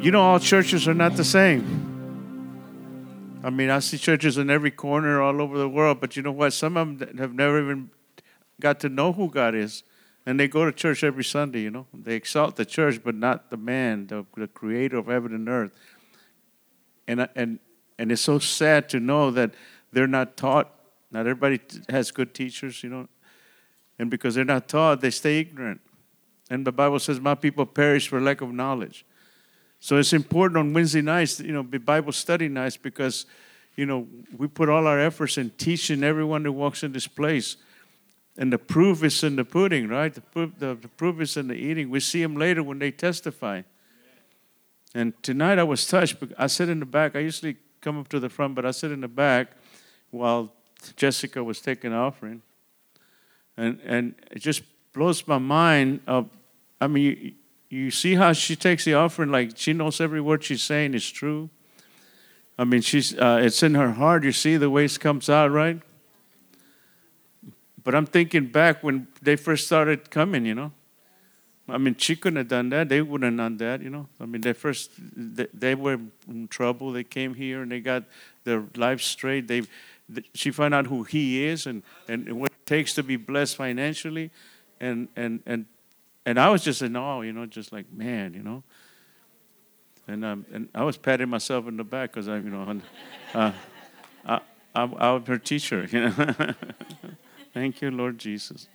You know, all churches are not the same. I mean, I see churches in every corner all over the world, but you know what? Some of them have never even got to know who God is, and they go to church every Sunday, you know. They exalt the church, but not the man, the creator of heaven and earth. And it's so sad to know that they're not taught. Not everybody has good teachers, you know. And because they're not taught, they stay ignorant. And the Bible says, my people perish for lack of knowledge. So it's important on Wednesday nights, you know, be Bible study nights because, you know, we put all our efforts in teaching everyone who walks in this place. And the proof is in the pudding, right? The proof is in the eating. We see them later when they testify. And tonight I was touched. I sit in the back. I usually come up to the front, but I sit in the back while Jessica was taking offering. And it just blows my mind of, I mean, you see how she takes the offering, like she knows every word she's saying is true. I mean, she's it's in her heart. You see the way it comes out, right? But I'm thinking back when they first started coming, you know. I mean, she couldn't have done that. They wouldn't have done that, you know. I mean, they were in trouble. They came here and they got their lives straight. She found out who he is and what it takes to be blessed financially, And I was just in awe, you know, just like, man, you know. And I was patting myself in the back because I was her teacher, you know. Thank you, Lord Jesus.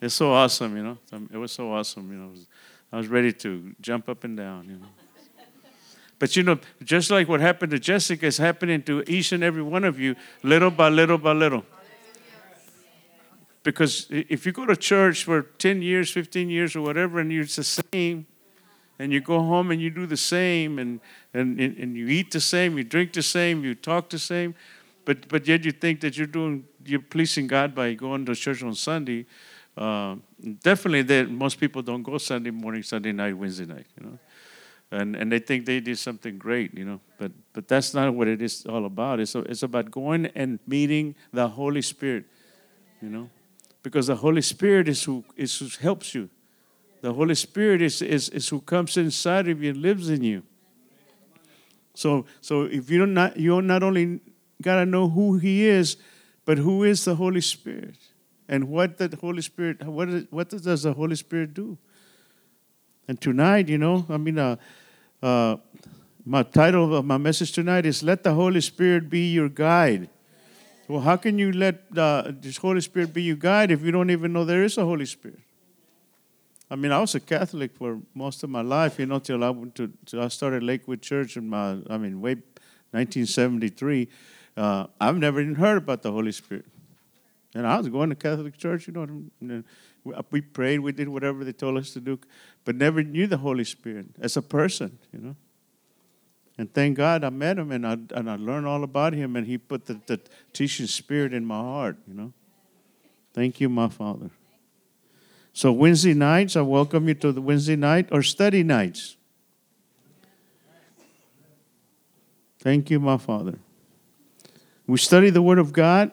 It's so awesome, you know. It was so awesome, you know. I was ready to jump up and down, you know. But, you know, just like what happened to Jessica is happening to each and every one of you, little by little by little. Because if you go to church for 10 years, 15 years, or whatever, and it's the same, and you go home and you do the same, and you eat the same, you drink the same, you talk the same, but yet you think that you're pleasing God by going to church on Sunday. Definitely, most people don't go Sunday morning, Sunday night, Wednesday night, you know, and they think they did something great, you know, but that's not what it is all about. It's about going and meeting the Holy Spirit, you know. Because the Holy Spirit is who helps you. The Holy Spirit is who comes inside of you and lives in you. So if you not only gotta know who He is, but who is the Holy Spirit and what does the Holy Spirit do? And tonight, you know, I mean, my title of my message tonight is "Let the Holy Spirit be your guide." Well, how can you let this Holy Spirit be your guide if you don't even know there is a Holy Spirit? I mean, I was a Catholic for most of my life, you know, until I started Lakewood Church way 1973. I've never even heard about the Holy Spirit. And I was going to Catholic Church, you know, we prayed, we did whatever they told us to do, but never knew the Holy Spirit as a person, you know. And thank God I met Him, and I learned all about Him, and He put the teaching spirit in my heart, you know. Thank you, my Father. So Wednesday nights, I welcome you to the Wednesday night or study nights. Thank you, my Father. We study the Word of God,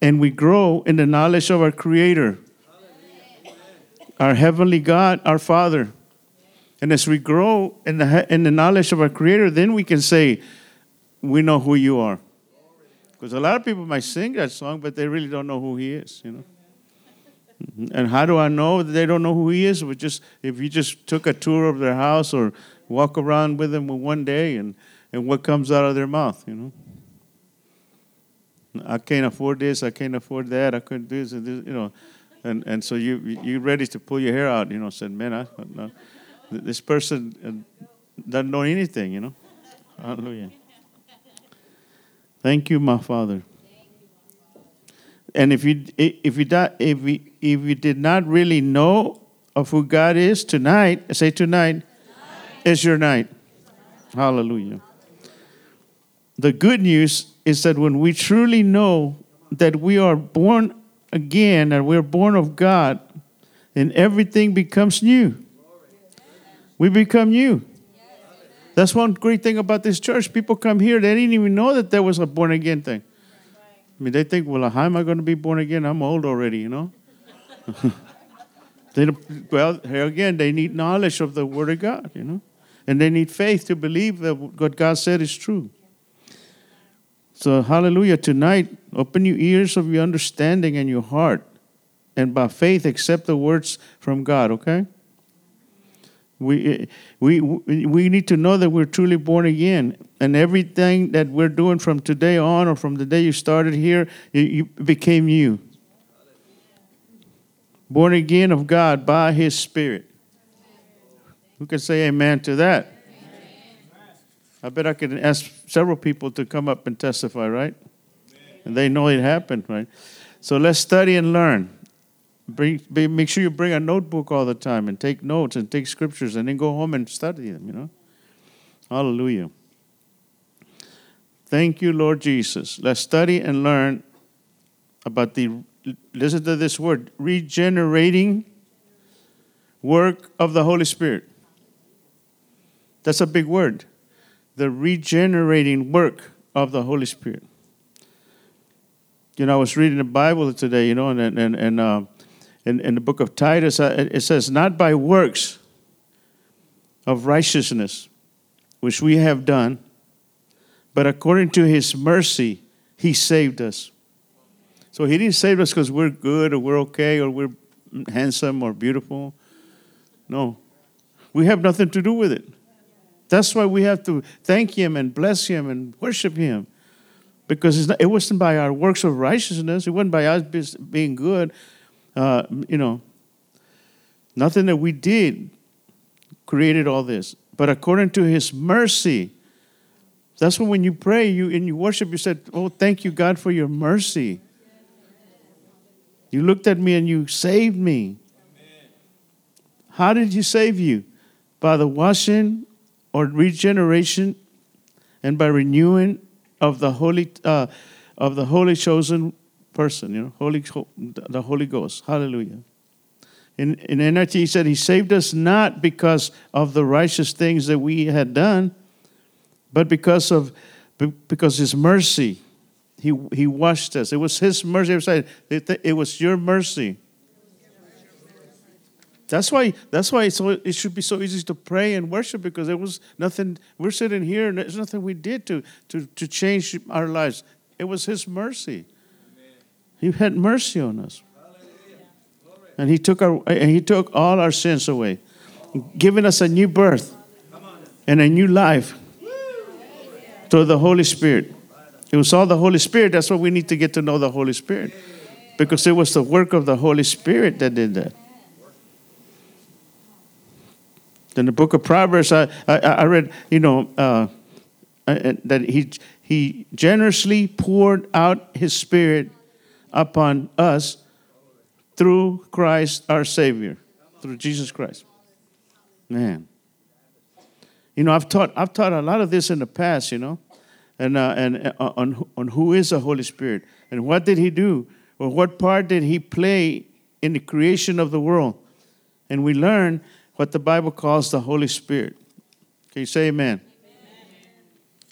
and we grow in the knowledge of our Creator, our Heavenly God, our Father. And as we grow in the knowledge of our Creator, then we can say, we know who you are. Because a lot of people might sing that song, but they really don't know who He is, you know. And how do I know that they don't know who He is? If you just took a tour of their house or walk around with them one day and what comes out of their mouth, you know. I can't afford this, I can't afford that, I couldn't do this, and this, you know. And so you're ready to pull your hair out, you know, saying, man, I don't know. This person doesn't know anything, you know. Hallelujah. Thank you, my Father. And if you did not really know of who God is tonight, say tonight is your night. Hallelujah. The good news is that when we truly know that we are born again and we're born of God, then everything becomes new. We become new. That's one great thing about this church. People come here, they didn't even know that there was a born-again thing. I mean, they think, well, how am I going to be born again? I'm old already, you know. Well, here again, they need knowledge of the Word of God, you know. And they need faith to believe that what God said is true. So hallelujah, tonight, open your ears of your understanding and your heart. And by faith, accept the words from God, okay? We need to know that we're truly born again. And everything that we're doing from today on or from the day you started here, you became you. Born again of God by His Spirit. Who can say amen to that? Amen. I bet I can ask several people to come up and testify, right? Amen. And they know it happened, right? So let's study and learn. Make sure you bring a notebook all the time and take notes and take scriptures and then go home and study them, you know. Hallelujah. Thank you, Lord Jesus. Let's study and learn about the, listen to this word, regenerating work of the Holy Spirit. That's a big word. The regenerating work of the Holy Spirit. You know, I was reading the Bible today, you know, in the book of Titus, it says, not by works of righteousness, which we have done, but according to His mercy, He saved us. So He didn't save us because we're good or we're okay or we're handsome or beautiful. No. We have nothing to do with it. That's why we have to thank Him and bless Him and worship Him. Because it wasn't by our works of righteousness. It wasn't by us being good. You know, nothing that we did created all this. But according to His mercy, that's when you pray and you worship, you said, oh, thank you, God, for your mercy. You looked at me and you saved me. Amen. How did you save you? By the washing or regeneration and by renewing of the holy chosen person, you know, the Holy Ghost. Hallelujah. In NIT, He said He saved us not because of the righteous things that we had done, but because His mercy. He washed us. It was His mercy. It was your mercy. That's why it should be so easy to pray and worship, because there was nothing. We're sitting here and there's nothing we did to change our lives. It was His mercy. Amen. He had mercy on us. Hallelujah. And He took all our sins away, giving us a new birth and a new life through the Holy Spirit. It was all the Holy Spirit. That's why we need to get to know the Holy Spirit, because it was the work of the Holy Spirit that did that. In the book of Proverbs, I read, you know, that he generously poured out His Spirit upon us through Christ our Savior, through Jesus Christ. Man, you know, I've taught a lot of this in the past, you know, and on who is the Holy Spirit and what did He do or what part did He play in the creation of the world, and we learn what the Bible calls the Holy Spirit. Can you say amen? Amen?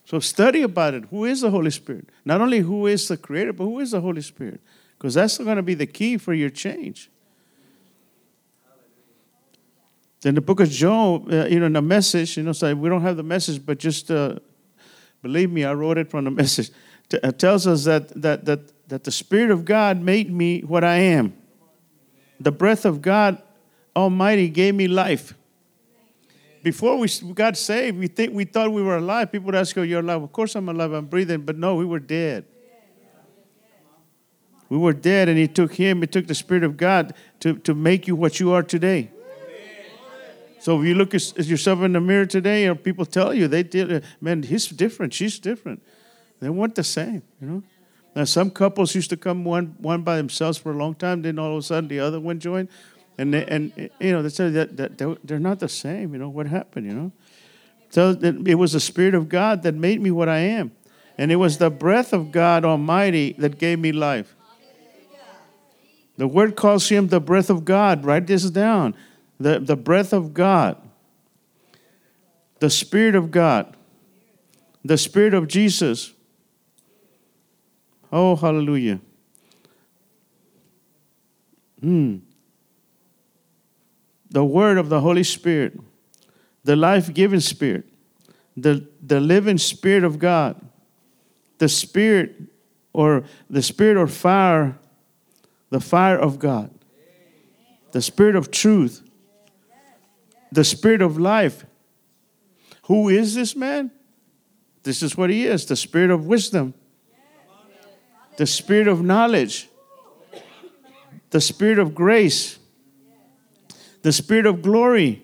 So study about it. Who is the Holy Spirit? Not only who is the Creator, but who is the Holy Spirit? Because that's going to be the key for your change. In the book of Job, you know, in the message, you know, so we don't have the message, but just believe me, I wrote it from the message. It tells us that the Spirit of God made me what I am. The breath of God Almighty gave me life. Before we got saved, we thought we were alive. People would ask, "Oh, you're alive?" Of course, I'm alive. I'm breathing. But no, we were dead. We were dead, and it took the Spirit of God to make you what you are today. So if you look at yourself in the mirror today, or people tell you, man, he's different, she's different. They weren't the same, you know. Now, some couples used to come one by themselves for a long time. Then all of a sudden, the other one joined. And you know, they said that they're not the same. You know what happened? You know, so it was the Spirit of God that made me what I am, and it was the breath of God Almighty that gave me life. The Word calls Him the breath of God. Write this down: the breath of God, the Spirit of God, the Spirit of Jesus. Oh, hallelujah! The word of the Holy Spirit, the life-giving Spirit, the living Spirit of God, the Spirit or fire, the fire of God, the Spirit of truth, the Spirit of life. Who is this man? This is what he is, the Spirit of wisdom, the Spirit of knowledge, the Spirit of grace, the Spirit of glory,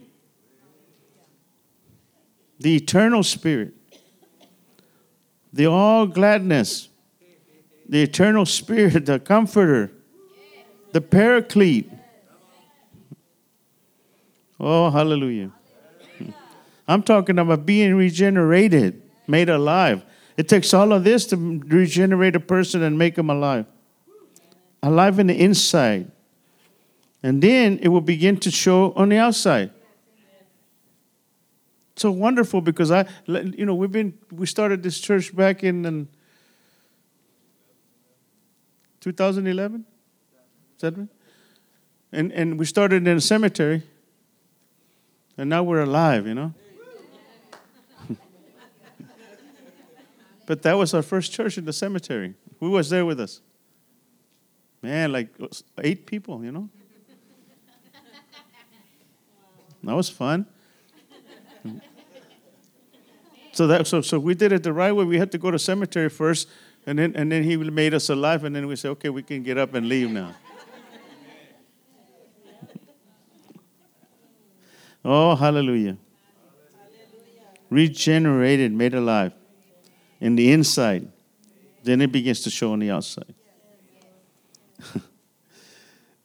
the eternal Spirit, the all gladness, the eternal Spirit, the Comforter, the Paraclete. Oh, hallelujah. I'm talking about being regenerated, made alive. It takes all of this to regenerate a person and make them alive. Alive in the inside. And then it will begin to show on the outside. It's so wonderful because we started this church back in 2011? And we started in a cemetery. And now we're alive, you know. But that was our first church in the cemetery. Who was there with us? Man, like 8 people, you know. That was fun. So we did it the right way. We had to go to cemetery first, and then he made us alive, and then we said, okay, we can get up and leave now. Oh, hallelujah. Regenerated, made alive in the inside. Then it begins to show on the outside.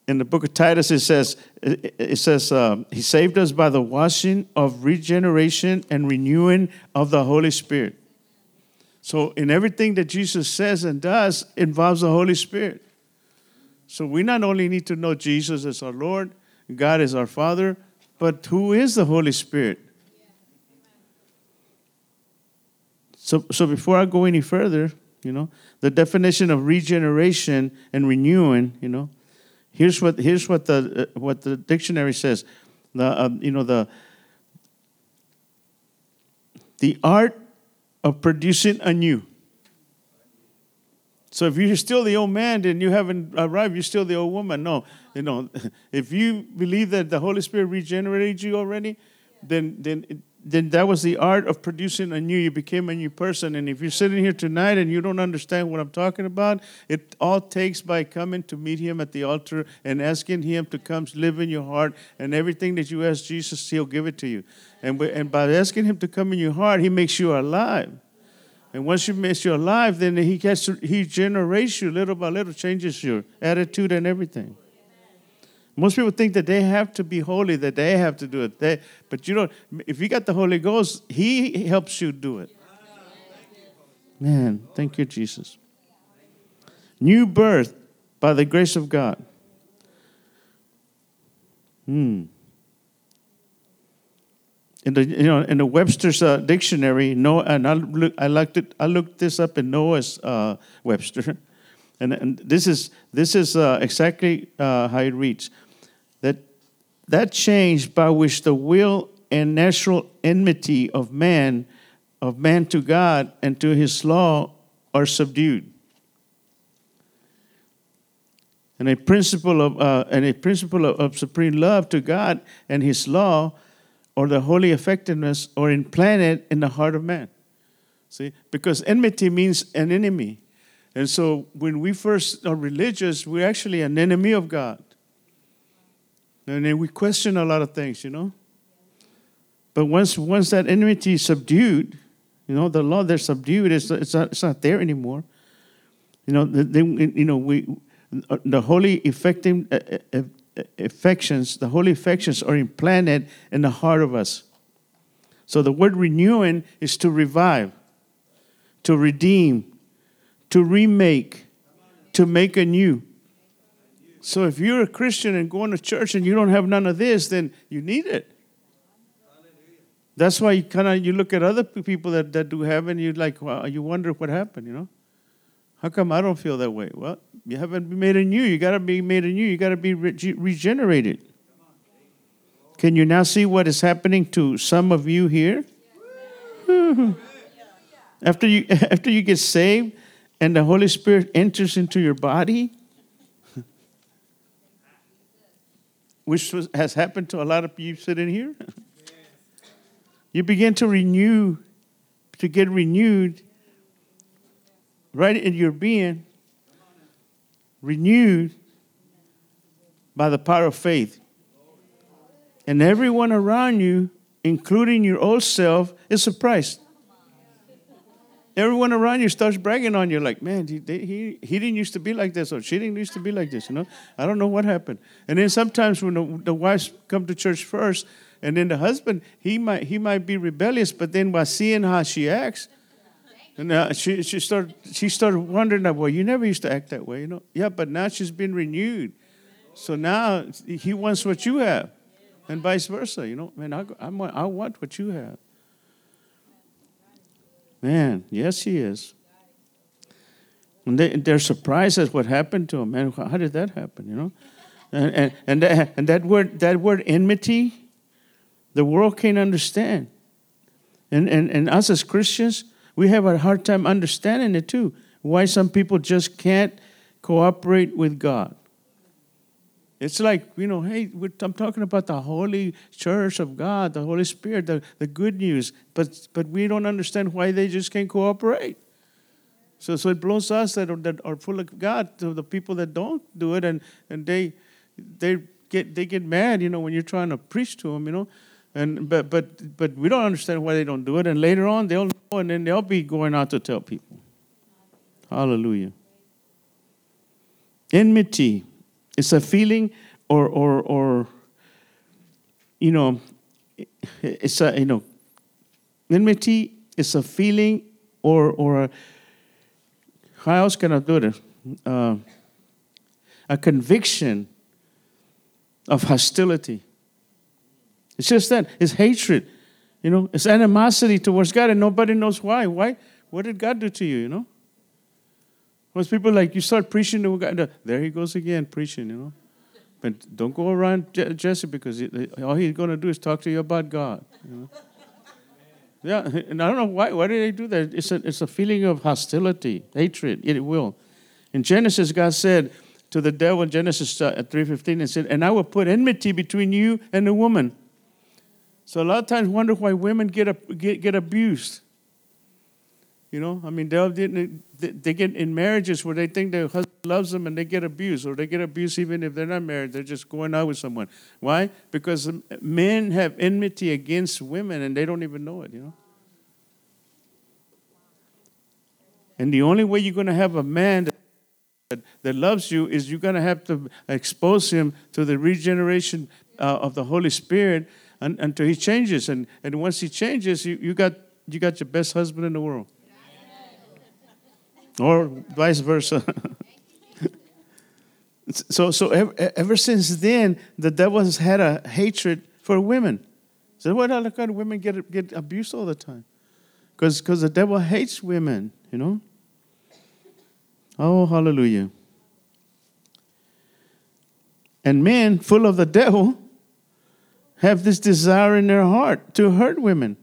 In the book of Titus, it says, he saved us by the washing of regeneration and renewing of the Holy Spirit. So in everything that Jesus says and does involves the Holy Spirit. So we not only need to know Jesus as our Lord, God is our Father, but who is the Holy Spirit? So before I go any further, you know, the definition of regeneration and renewing, you know, here's what the dictionary says, the art of producing anew. So if you're still the old man, then you haven't arrived. You're still the old woman. No, you know, if you believe that the Holy Spirit regenerated you already, then that was the art of producing anew. You became a new person. And if you're sitting here tonight and you don't understand what I'm talking about, it all takes by coming to meet Him at the altar and asking Him to come live in your heart. And everything that you ask Jesus, He'll give it to you. And by asking Him to come in your heart, He makes you alive. And once you're alive, then He generates you little by little, changes your attitude and everything. Amen. Most people think that they have to be holy, that they have to do it. But you don't. If you got the Holy Ghost, He helps you do it. Man, thank you, Jesus. New birth by the grace of God. In the Webster's dictionary, Noah, and I looked this up in Noah's Webster, and this is exactly how it reads, that change by which the will and natural enmity of man to God and to His law are subdued, and a principle of supreme love to God and His law, or the holy effectiveness, or implanted in the heart of man. See? Because enmity means an enemy. And so when we first are religious, we're actually an enemy of God. And then we question a lot of things, you know. But once that enmity is subdued, you know, the law they're subdued, it's not there anymore. You know, the holy affections are implanted in the heart of us. So the word renewing is to revive, to redeem, to remake, to make anew. So if you're a Christian and going to church and you don't have none of this, then you need it. That's why you look at other people that do have it, and you wonder what happened, you know. How come I don't feel that way? Well, you haven't been made anew. You got to be made anew. You got to be regenerated. Can you now see what is happening to some of you here? After you get saved and the Holy Spirit enters into your body, which has happened to a lot of you sitting here, you begin to get renewed right in your being, renewed by the power of faith. And everyone around you, including your old self, is surprised. Everyone around you starts bragging on you like, man, he didn't used to be like this, or she didn't used to be like this, you know. I don't know what happened. And then sometimes when the wives come to church first, and then the husband, he might be rebellious, but then by seeing how she acts, and she started wondering, well, you never used to act that way, you know. Yeah, but now she's been renewed. So now he wants what you have, and vice versa, you know. Man, I want what you have. Man, yes, he is. And they're surprised at what happened to him. Man, how did that happen, you know? And that word enmity, the world can't understand. And us as Christians, we have a hard time understanding it too. Why some people just can't cooperate with God. It's like, you know, hey, I'm talking about the Holy Church of God, the Holy Spirit, the good news. But we don't understand why they just can't cooperate. So it blows us that are full of God to the people that don't do it. And they get mad, you know, when you're trying to preach to them, you know. But we don't understand why they don't do it. And later on, they'll know, and then they'll be going out to tell people. Hallelujah. Enmity. It's a feeling or you know, it's a, you know, enmity is a feeling or how else can I do it? A conviction of hostility. It's just that. It's hatred, you know. It's animosity towards God, and nobody knows why. Why? What did God do to you, you know? Most people, like, you start preaching to God, there he goes again, preaching, you know. But don't go around Jesse, because all he's going to do is talk to you about God, you know. Yeah, and I don't know why. Why did they do that? It's a feeling of hostility, hatred. It will. In Genesis, God said to the devil in Genesis 3:15, and said, "And I will put enmity between you and the woman." So a lot of times, wonder why women get abused. You know, I mean, they get in marriages where they think their husband loves them and they get abused, or they get abused even if they're not married. They're just going out with someone. Why? Because men have enmity against women and they don't even know it, you know. And the only way you're going to have a man that loves you is you're going to have to expose him to the regeneration of the Holy Spirit until he changes. And once he changes, you got your best husband in the world. Or vice versa. so ever since then, the devil has had a hatred for women. So why do women get abused all the time? Because the devil hates women, you know. Oh, hallelujah. And men, full of the devil, have this desire in their heart to hurt women.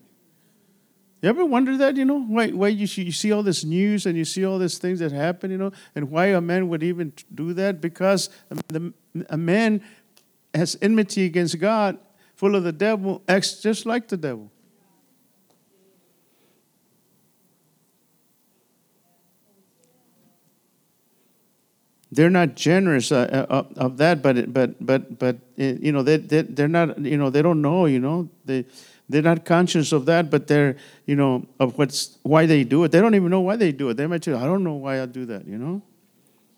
You ever wonder that, you know, why you see all this news and you see all these things that happen, you know, and why a man would even do that? Because a man has enmity against God, full of the devil, acts just like the devil. They're not generous of that, but you know, they're not, you know, they don't know, you know, They're not conscious of that, but they're, you know, of why they do it. They don't even know why they do it. They might say, I don't know why I do that, you know.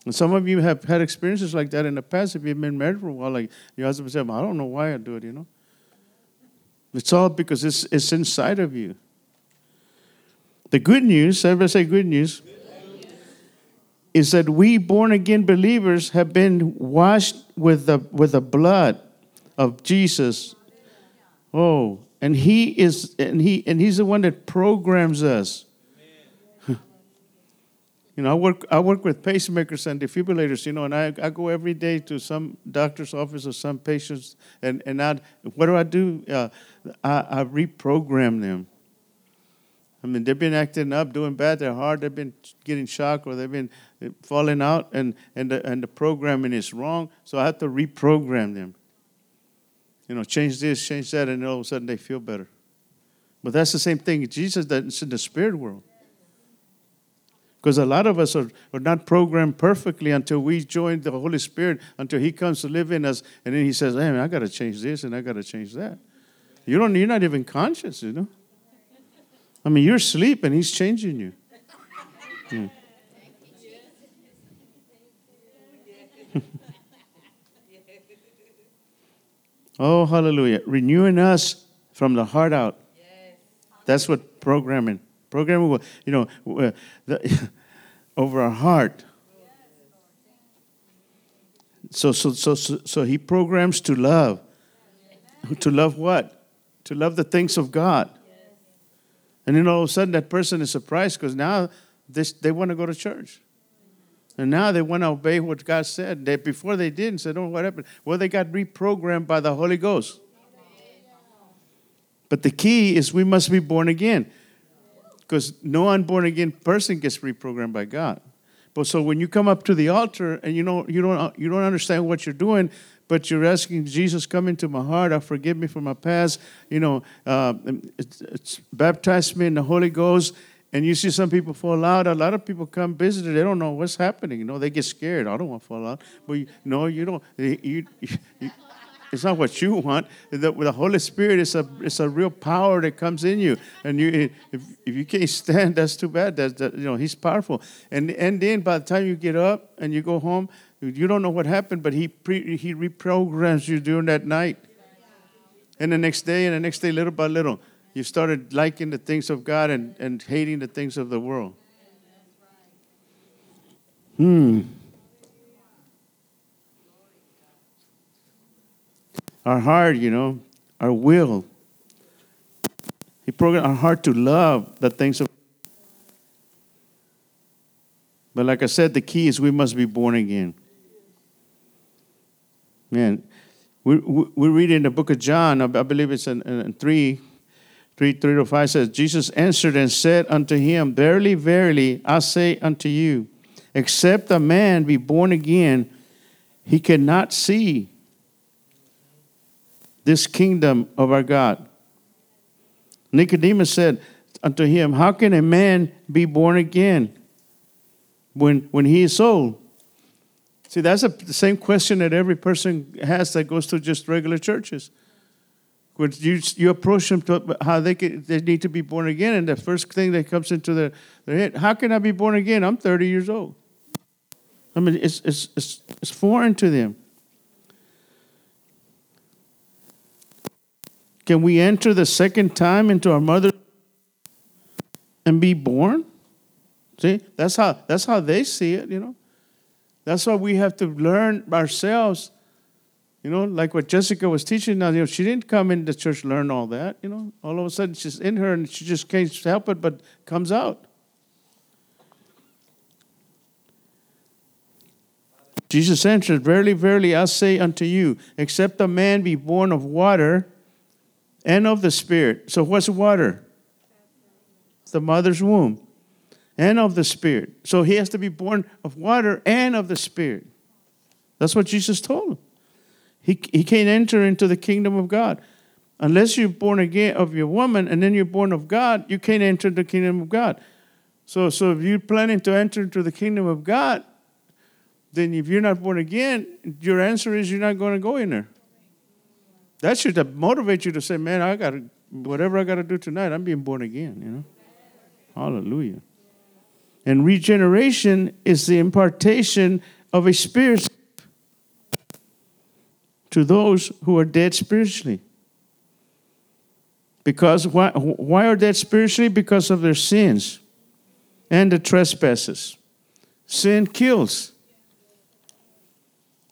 And some of you have had experiences like that in the past. If you've been married for a while, like your husband said, I don't know why I do it, you know. It's all because it's inside of you. The good news, everybody say good news, is that we born-again believers have been washed with the blood of Jesus. Oh, and he's the one that programs us. You know, I work with pacemakers and defibrillators, you know, and I go every day to some doctor's office or some patients, and what do? I reprogram them. I mean, they've been acting up, doing bad, they're hard, they've been getting shocked, or they've been falling out, and the programming is wrong, so I have to reprogram them. You know, change this, change that, and all of a sudden they feel better. But that's the same thing. Jesus, that's in the spirit world. Because a lot of us are not programmed perfectly until we join the Holy Spirit, until He comes to live in us. And then He says, hey, man, I got to change this and I got to change that. You're not even conscious, you know. I mean, you're asleep and He's changing you. Yeah. Oh, hallelujah. Renewing us from the heart out. That's what programming. Programmable, you know, over our heart. So He programs to love. Amen. To love what? To love the things of God. Yes. And then all of a sudden that person is surprised because now they want to go to church. And now they want to obey what God said. Before they didn't say, oh, what happened? Well, they got reprogrammed by the Holy Ghost. But the key is we must be born again. Because no unborn-again person gets reprogrammed by God. But so when you come up to the altar and you don't understand what you're doing, but you're asking Jesus, come into my heart, forgive me for my past, you know, baptize me in the Holy Ghost, and you see some people fall out. A lot of people come visit, they don't know what's happening. You know, they get scared. I don't want to fall out. But you don't. It's not what you want. The Holy Spirit is a real power that comes in you, and if you can't stand, that's too bad. He's powerful. And then by the time you get up and you go home, you don't know what happened, but he reprograms you during that night, and the next day, little by little, you started liking the things of God and hating the things of the world. Our heart, you know, our will. He programmed our heart to love the things of God. But like I said, the key is we must be born again. Man, we read in the book of John, I believe it's in 3:3-5, says, Jesus answered and said unto him, verily, verily, I say unto you, except a man be born again, he cannot see this kingdom of our God. Nicodemus said unto him, how can a man be born again when he is old? See, that's the same question that every person has that goes to just regular churches. When you approach them to how they need to be born again, and the first thing that comes into their head, how can I be born again? I'm 30 years old. I mean, it's foreign to them. Can we enter the second time into our mother and be born? See, that's how they see it, you know. That's why we have to learn ourselves, you know, like what Jessica was teaching now. You know, she didn't come into church learn all that, you know. All of a sudden, she's in her and she just can't help it, but comes out. Jesus answered, verily, verily, I say unto you, except a man be born of water and of the Spirit. So what's water? The mother's womb. And of the Spirit. So he has to be born of water and of the Spirit. That's what Jesus told him. He can't enter into the kingdom of God. Unless you're born again of your woman and then you're born of God, you can't enter the kingdom of God. So if you're planning to enter into the kingdom of God, then if you're not born again, your answer is you're not going to go in there. That should motivate you to say, man, I got to, whatever I got to do tonight, I'm being born again, you know. Hallelujah. And regeneration is the impartation of a spirit to those who are dead spiritually. Because why are dead spiritually? Because of their sins and the trespasses. Sin kills.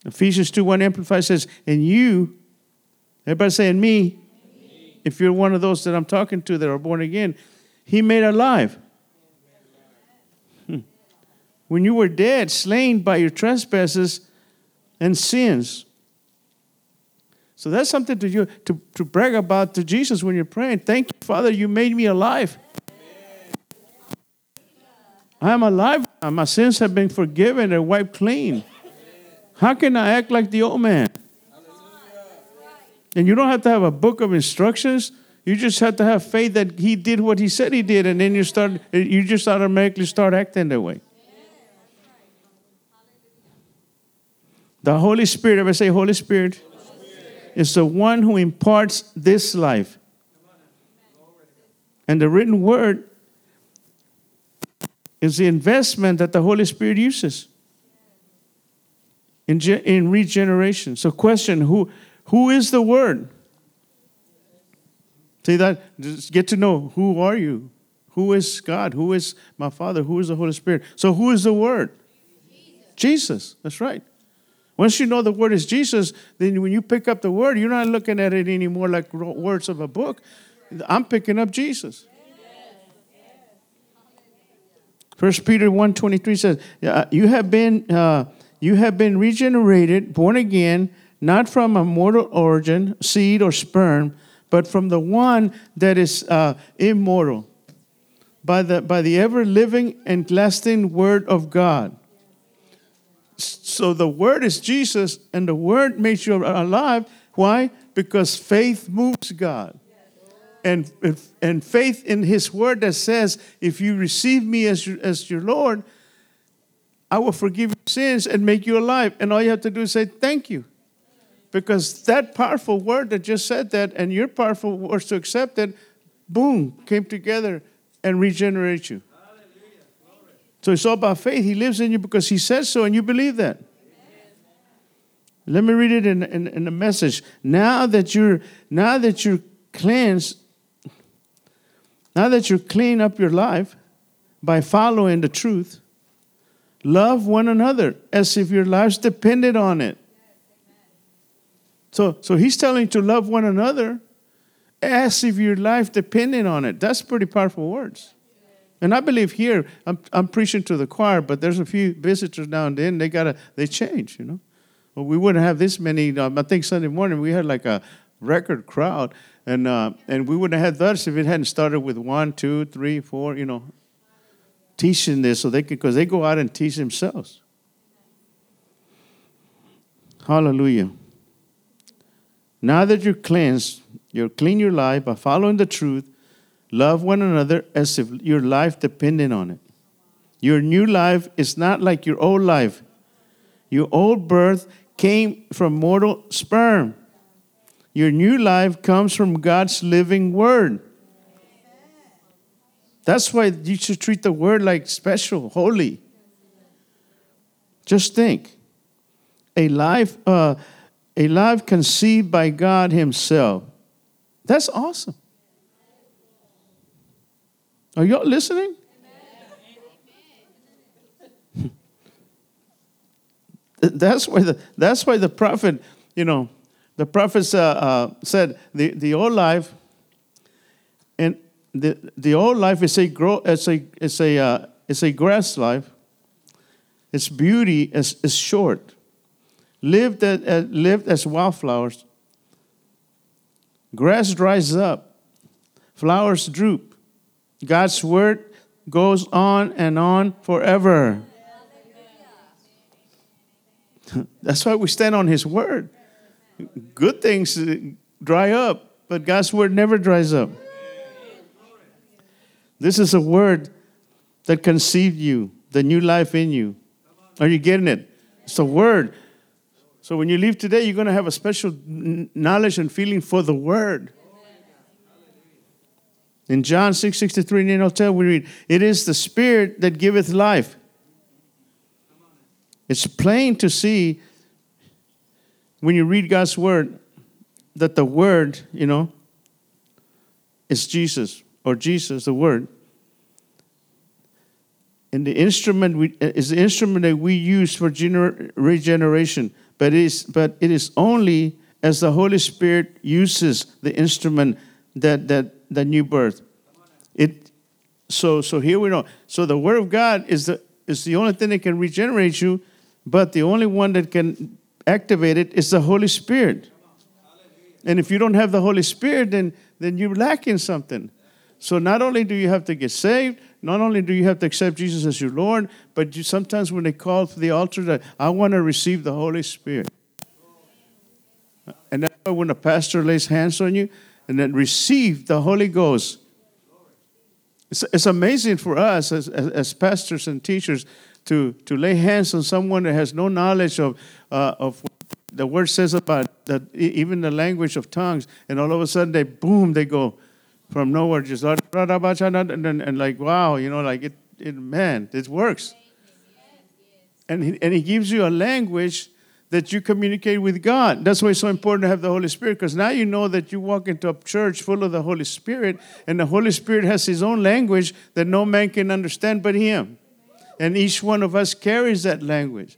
Ephesians 2:1 Amplified says, and you, everybody saying me. If you're one of those that I'm talking to that are born again, He made alive. when you were dead, slain by your trespasses and sins. So that's something to you to brag about to Jesus when you're praying. Thank you, Father, you made me alive. I am alive. My sins have been forgiven and wiped clean. How can I act like the old man? And you don't have to have a book of instructions. You just have to have faith that he did what he said he did, and then you just automatically start acting that way. The Holy Spirit, everybody say Holy Spirit. It's the one who imparts this life. And the written word is the investment that the Holy Spirit uses in regeneration. So question, who is the Word? See that? Just get to know, who are you? Who is God? Who is my Father? Who is the Holy Spirit? So who is the Word? Jesus. That's right. Once you know the Word is Jesus, then when you pick up the Word, you're not looking at it anymore like words of a book. I'm picking up Jesus. 1 Peter 1:23 says, you have been regenerated, born again, not from a mortal origin, seed or sperm, but from the one that is immortal, by the ever-living and lasting Word of God. So the Word is Jesus, and the Word makes you alive. Why? Because faith moves God. And faith in His Word that says, if you receive me as your Lord, I will forgive your sins and make you alive. And all you have to do is say, thank you. Because that powerful Word that just said that, and your powerful words to accept it, boom, came together and regenerate you. So it's all about faith. He lives in you because He says so, and you believe that. Amen. Let me read it in the message. Now that you're cleansed, now that you clean up your life by following the truth, love one another as if your lives depended on it. So He's telling you to love one another as if your life depended on it. That's pretty powerful words. And I believe here, I'm preaching to the choir, but there's a few visitors now and then. They change, you know. Well, we wouldn't have this many. I think Sunday morning we had like a record crowd, and we wouldn't have that if it hadn't started with 1, 2, 3, 4, you know, teaching this so they could, because they go out and teach themselves. Hallelujah. Now that you're cleansed, you'll clean your life by following the truth. Love one another as if your life depended on it. Your new life is not like your old life. Your old birth came from mortal sperm. Your new life comes from God's living Word. That's why you should treat the Word like special, holy. Just think. A life conceived by God Himself. That's awesome. Are y'all listening? Amen. That's why the prophet, you know, the prophets said the old life, and the old life is a grow, it's a grass life. Its beauty is short, lived as wildflowers. Grass dries up, flowers droop. God's Word goes on forever. That's why we stand on His Word. Good things dry up, but God's Word never dries up. This is a Word that conceived you, the new life in you. Are you getting it? It's a Word. So when you leave today, you're going to have a special knowledge and feeling for the Word. In John 6:63, in the hotel, we read, "It is the Spirit that giveth life." It's plain to see when you read God's Word that the Word, you know, is Jesus, or Jesus, the Word. And the instrument is the instrument that we use for regeneration, but it is only as the Holy Spirit uses the instrument that the new birth. So here we know. So the Word of God is the is the only thing that can regenerate you, but the only one that can activate it is the Holy Spirit. And if you don't have the Holy Spirit, then you're lacking something. So not only do you have to get saved, not only do you have to accept Jesus as your Lord, but you, sometimes when they call to the altar, that I want to receive the Holy Spirit. And that's why when a pastor lays hands on you and then receive the Holy Ghost. It's amazing for us as pastors and teachers to lay hands on someone that has no knowledge of what the Word says about that, even the language of tongues. And all of a sudden, they go from nowhere, just and like, wow, you know, like it man, it works. And he gives you a language that you communicate with God. That's why it's so important to have the Holy Spirit, because now you know that you walk into a church full of the Holy Spirit, and the Holy Spirit has his own language that no man can understand but him. And each one of us carries that language.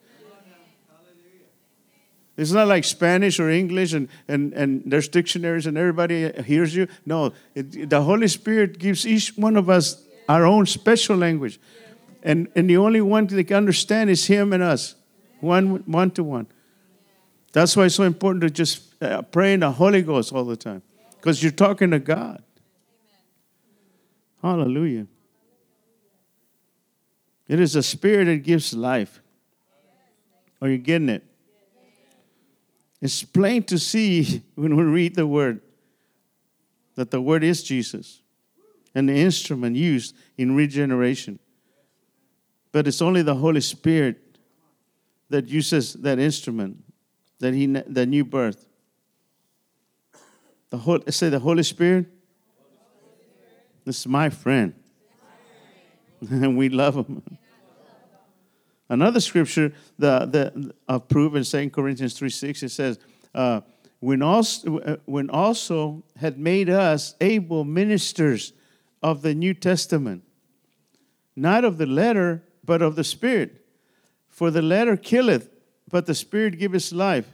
It's not like Spanish or English and there's dictionaries and everybody hears you. No, the Holy Spirit gives each one of us our own special language. And the only one that can understand is him and us, one to one. That's why it's so important to just pray in the Holy Ghost all the time, because you're talking to God. Hallelujah. It is the Spirit that gives life. Are you getting it? It's plain to see when we read the Word that the Word is Jesus and the instrument used in regeneration. But it's only the Holy Spirit that uses that instrument, that new birth. The Holy Spirit. This is my friend. And we love him. Another scripture I've proven, 2 Corinthians 3:6, it says, when also had made us able ministers of the New Testament, not of the letter, but of the Spirit. For the letter killeth, but the Spirit giveth life.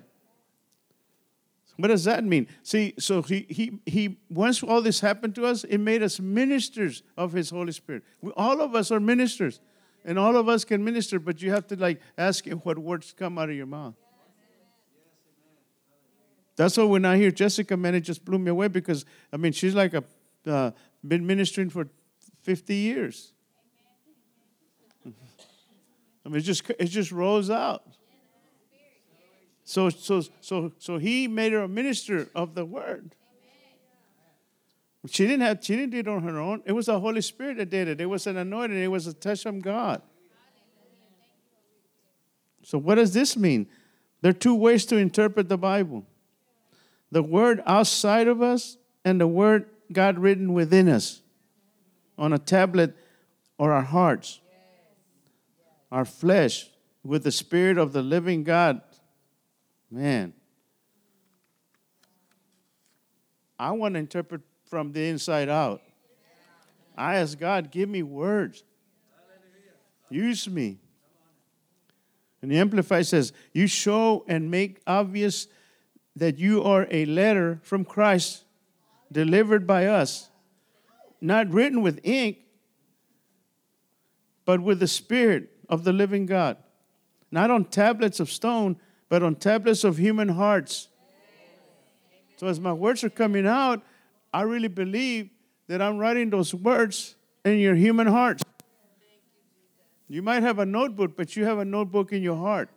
What does that mean? See, so he once all this happened to us, it made us ministers of his Holy Spirit. All of us are ministers, and all of us can minister, but you have to ask him what words come out of your mouth. That's why when I hear Jessica, man, it just blew me away, because I mean she's like been ministering for 50 years. I mean it just rolls out. So he made her a minister of the Word. She didn't do it on her own. It was the Holy Spirit that did it. It was an anointing. It was a touch from God. So what does this mean? There are two ways to interpret the Bible. The Word outside of us and the Word God written within us on a tablet or our hearts, our flesh, with the Spirit of the living God. Man, I want to interpret from the inside out. I ask God, give me words. Use me. And the Amplified says, you show and make obvious that you are a letter from Christ delivered by us, not written with ink, but with the Spirit of the living God, not on tablets of stone, but on tablets of human hearts. So as my words are coming out, I really believe that I'm writing those words in your human hearts. You might have a notebook, but you have a notebook in your heart.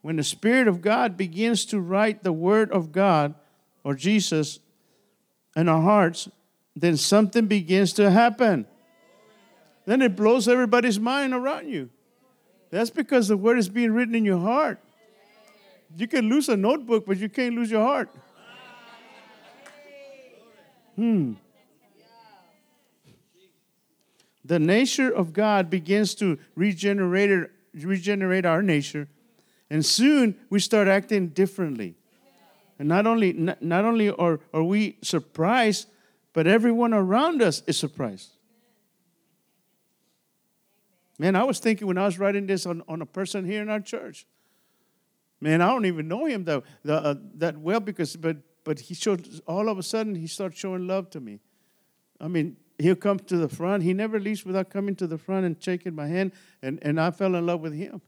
When the Spirit of God begins to write the Word of God or Jesus in our hearts, then something begins to happen. Then it blows everybody's mind around you. That's because the Word is being written in your heart. You can lose a notebook, but you can't lose your heart. The nature of God begins to regenerate our nature, and soon we start acting differently. And not only are we surprised, but everyone around us is surprised. Man, I was thinking when I was writing this on a person here in our church. Man, I don't even know him that well, because but he showed all of a sudden he started showing love to me. I mean, He'll come to the front. He never leaves without coming to the front and shaking my hand, and I fell in love with him.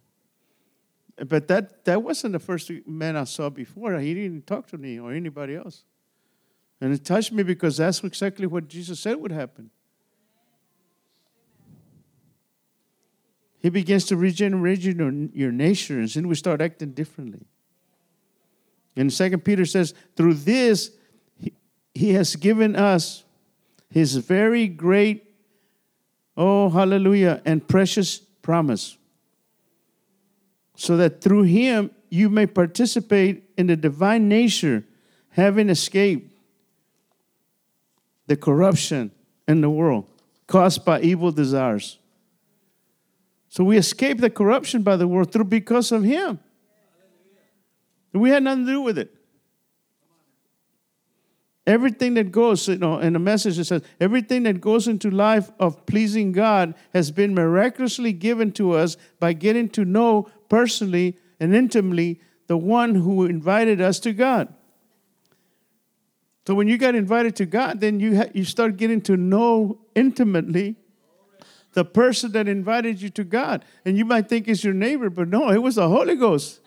But that wasn't the first man I saw before. He didn't talk to me or anybody else. And it touched me because that's exactly what Jesus said would happen. He begins to regenerate your nature, and then we start acting differently. And 2 Peter says, through this, he has given us his very great, oh, hallelujah, and precious promise, so that through him you may participate in the divine nature, having escaped the corruption in the world caused by evil desires. So we escaped the corruption by the world through because of him. We had nothing to do with it. Everything that goes, in the message it says, everything that goes into life of pleasing God has been miraculously given to us by getting to know personally and intimately the one who invited us to God. So when you got invited to God, then you start getting to know intimately the person that invited you to God. And you might think it's your neighbor, but no, it was the Holy Ghost.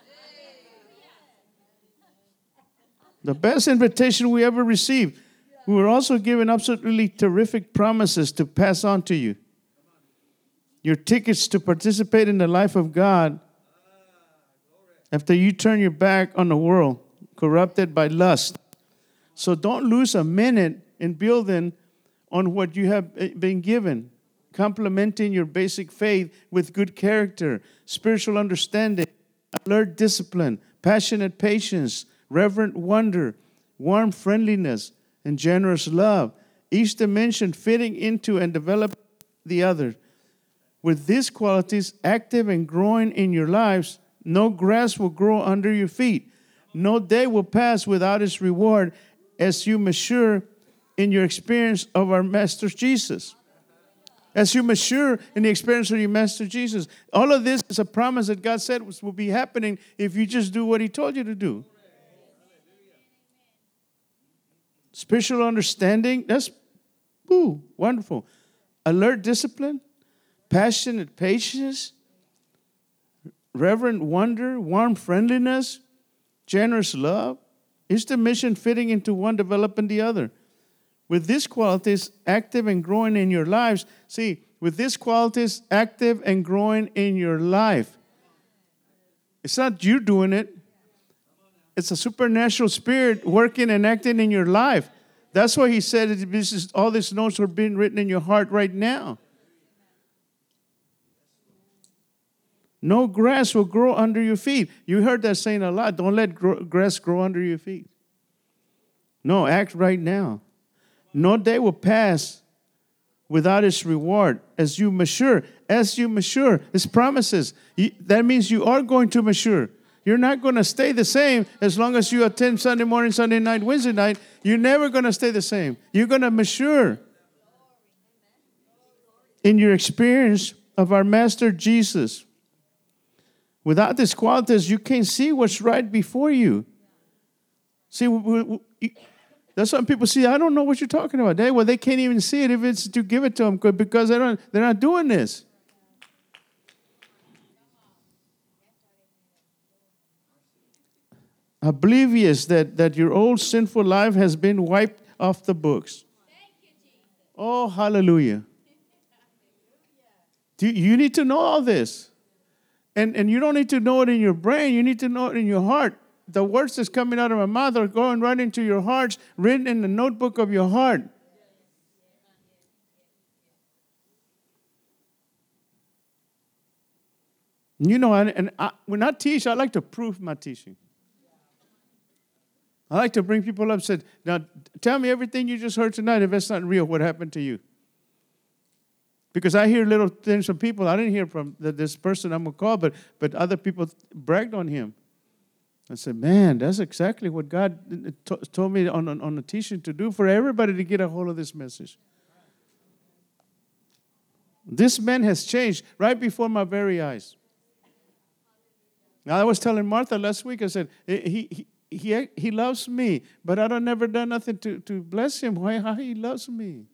The best invitation we ever received. We were also given absolutely terrific promises to pass on to you. Your tickets to participate in the life of God after you turn your back on the world, corrupted by lust. So don't lose a minute in building on what you have been given, complementing your basic faith with good character, spiritual understanding, alert discipline, passionate patience, reverent wonder, warm friendliness, and generous love, each dimension fitting into and developing the other. With these qualities active and growing in your lives, no grass will grow under your feet. No day will pass without its reward as you mature in your experience of our Master Jesus. As you mature in the experience of your Master Jesus. All of this is a promise that God said will be happening if you just do what he told you to do. Spiritual understanding, that's wonderful. Alert discipline, passionate patience, reverent wonder, warm friendliness, generous love. Each dimension fitting into one, developing the other. With these qualities active and growing in your lives. See, with these qualities active and growing in your life. It's not you doing it. It's a supernatural spirit working and acting in your life. That's why he said all these notes are being written in your heart right now. No grass will grow under your feet. You heard that saying a lot. Don't let grass grow under your feet. No, act right now. No day will pass without its reward as you mature. As you mature, it's promises. That means you are going to mature. You're not going to stay the same as long as you attend Sunday morning, Sunday night, Wednesday night. You're never going to stay the same. You're going to mature in your experience of our Master Jesus. Without these qualities, you can't see what's right before you. See, that's when people say, I don't know what you're talking about. They can't even see it if it's to give it to them because they're not doing this. Oblivious that your old sinful life has been wiped off the books. Thank you, Jesus. Oh, hallelujah. You need to know all this. And you don't need to know it in your brain. You need to know it in your heart. The words that's coming out of my mouth are going right into your hearts, written in the notebook of your heart. You know, and when I teach, I like to prove my teaching. I like to bring people up and say, now tell me everything you just heard tonight. If that's not real, what happened to you? Because I hear little things from people. I didn't hear from this person I'm going to call, but other people bragged on him. I said, man, that's exactly what God told me on the teaching to do for everybody to get a hold of this message. This man has changed right before my very eyes. Now, I was telling Martha last week, I said, He loves me, but I don't never done nothing to bless him. Why? How he loves me.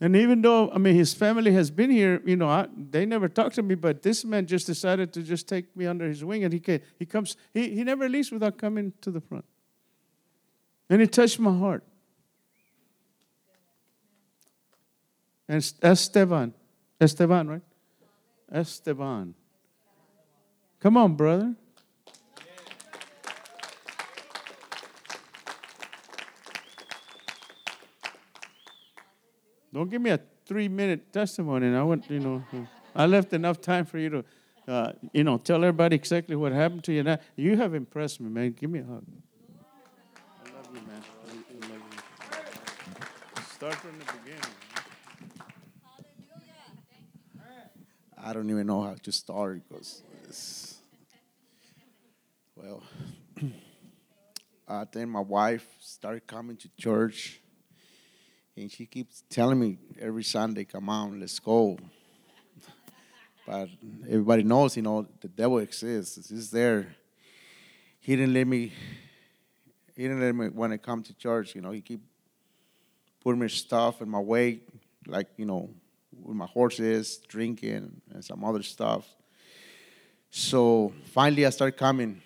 And even though, I mean, his family has been here, you know, they never talked to me, but this man just decided to just take me under his wing, and he never leaves without coming to the front. And it touched my heart. And Esteban, right? Esteban. Come on, brother. Don't give me a 3-minute testimony. I want, I left enough time for you to, tell everybody exactly what happened to you. Now, you have impressed me, man. Give me a hug. I love you, man. I love you. Start from the beginning. I don't even know how to start because, then my wife started coming to church. And she keeps telling me every Sunday, come on, let's go. But everybody knows, the devil exists. He's there. He didn't let me when I come to church, he keep putting me stuff in my way, like, with my horses, drinking, and some other stuff. So finally I started coming.